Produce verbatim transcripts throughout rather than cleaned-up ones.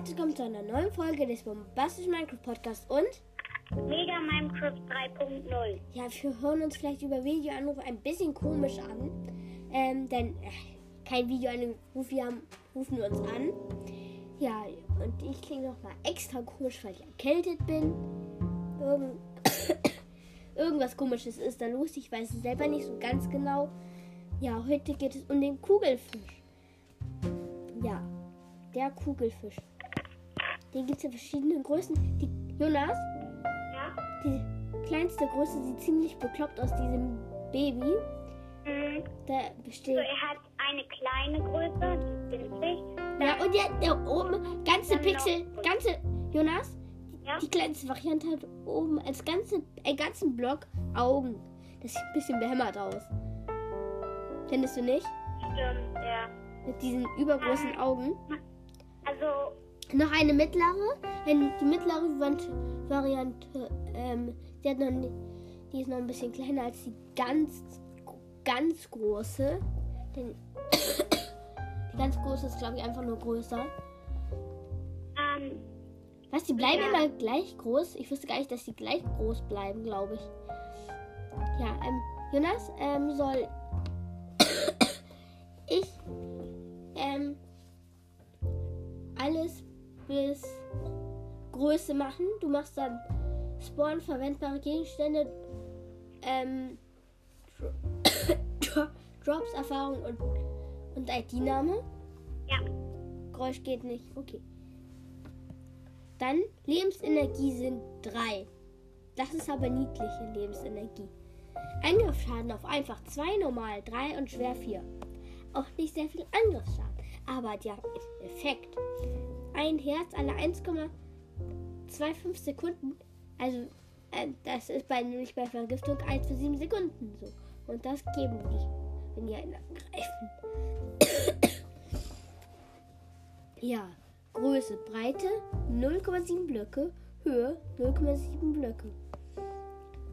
herzlich willkommen zu einer neuen Folge des Bombastischen Minecraft Podcast und Mega Minecraft drei Punkt null. Ja, wir hören uns vielleicht über Videoanruf ein bisschen komisch an, ähm, denn äh, kein Videoanruf, wir haben, rufen wir uns an. Ja, und ich klinge nochmal extra komisch, weil ich erkältet bin. Irgend Irgendwas Komisches ist da los, ich weiß es selber nicht so ganz genau. Ja, heute geht es um den Kugelfisch. Ja, der Kugelfisch. Den gibt es in verschiedenen Größen. Die, Jonas? Ja? Die kleinste Größe sieht ziemlich bekloppt aus, diesem Baby. Mhm. Da besteht... So, er hat eine kleine Größe, die ist winzig. Ja, und der, der oben, ganze Pixel, ganze... Jonas? Ja? Die kleinste Variante hat oben als ganze, einen ganzen Block Augen. Das sieht ein bisschen behämmert aus. Findest du nicht? Stimmt, ja. Mit diesen übergroßen ähm, Augen. Also... Noch eine mittlere. Eine, die mittlere Variante, ähm, die, hat noch nie, die ist noch ein bisschen kleiner als die ganz, ganz große. Denn die ganz große ist, glaube ich, einfach nur größer. Ähm... Was, die bleiben ja. immer gleich groß? Ich wusste gar nicht, dass die gleich groß bleiben, glaube ich. Ja, ähm, Jonas, ähm, soll ich, ähm, alles bis Größe machen. Du machst dann Spawn, verwendbare Gegenstände, ähm, Drops, Erfahrung und, und I D-Name. Ja. Geräusch geht nicht, okay. Dann, Lebensenergie sind drei. Das ist aber niedliche Lebensenergie. Angriffsschaden auf einfach zwei, normal drei und schwer vier. Auch nicht sehr viel Angriffsschaden, aber der Effekt. Ein Herz alle eins Komma fünfundzwanzig Sekunden. Also, äh, das ist bei, nämlich bei Vergiftung eins für sieben Sekunden so. Und das geben die, wenn die einen angreifen. Ja. Größe, Breite null Komma sieben Blöcke, Höhe null Komma sieben Blöcke.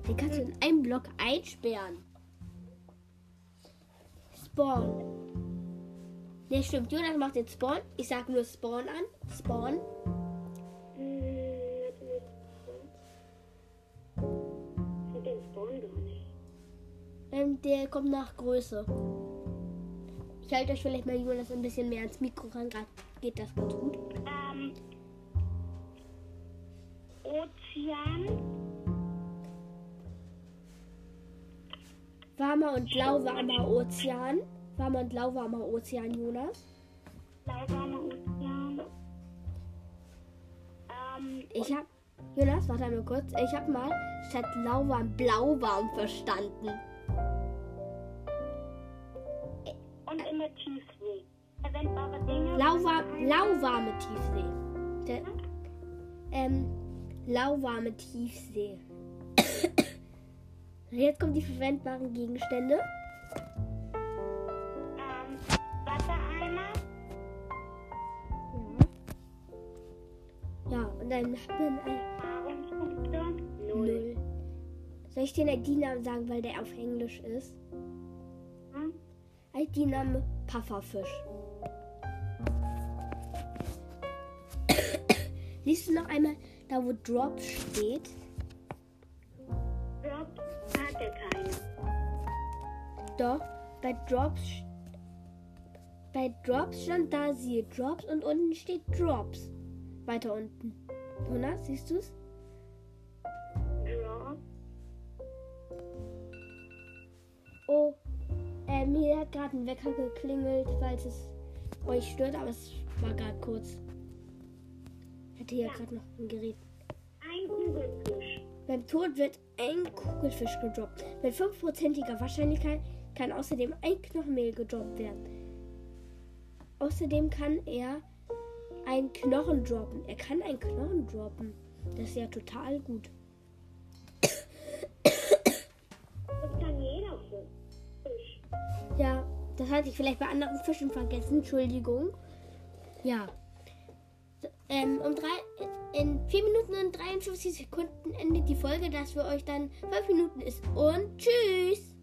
Den kannst du in einen Block einsperren. Spawn. Ne, stimmt. Jonas macht den Spawn. Ich sag nur Spawn an. Spawn. Ich den Spawn gar nicht. Ähm, der kommt nach Größe. Ich halte euch vielleicht mal Jonas ein bisschen mehr ans Mikro ran, gerade geht das ganz gut. Ähm, Ozean. Warmer und blau-warmer Ozean. Warmer und blau-warmer Ozean, Jonas. Blau-warmer Ozean. Ähm, ich hab, Jonas, warte mal kurz. Ich hab mal statt lauwarm blauwarm verstanden. Und in der Tiefsee. Verwendbare Dinge. Lauwarm, lauwarme Tiefsee. De, ähm, lauwarme Tiefsee. Jetzt kommen die verwendbaren Gegenstände. Ähm, Wassereimer. Ja. Ja, und dann macht man ein... Null. Soll ich den I D-Namen sagen, weil der auf Englisch ist? Hm? I D-Name Pufferfisch. Liest du noch einmal da, wo Drop steht? Drop hatte keine. Doch, bei Drops bei Drops stand da, siehe Drops und unten steht Drops. Weiter unten. Jonas, siehst du's? Drop. Oh, äh, mir hat gerade ein Wecker geklingelt, falls es euch stört, aber es war gerade kurz. Hatte ja gerade noch ein Gerät. Ein Kugelfisch. Beim Tod wird ein Kugelfisch gedroppt. Mit fünf Prozent Wahrscheinlichkeit kann außerdem ein Knochenmehl gedroppt werden. Außerdem kann er einen Knochen droppen. Er kann einen Knochen droppen. Das ist ja total gut. Das kann jeder Fisch. Ja, das hatte ich vielleicht bei anderen Fischen vergessen. Entschuldigung. Ja. Ähm, um drei, in vier Minuten und dreiundfünfzig Sekunden endet die Folge, dass wir euch dann fünf Minuten ist und tschüss!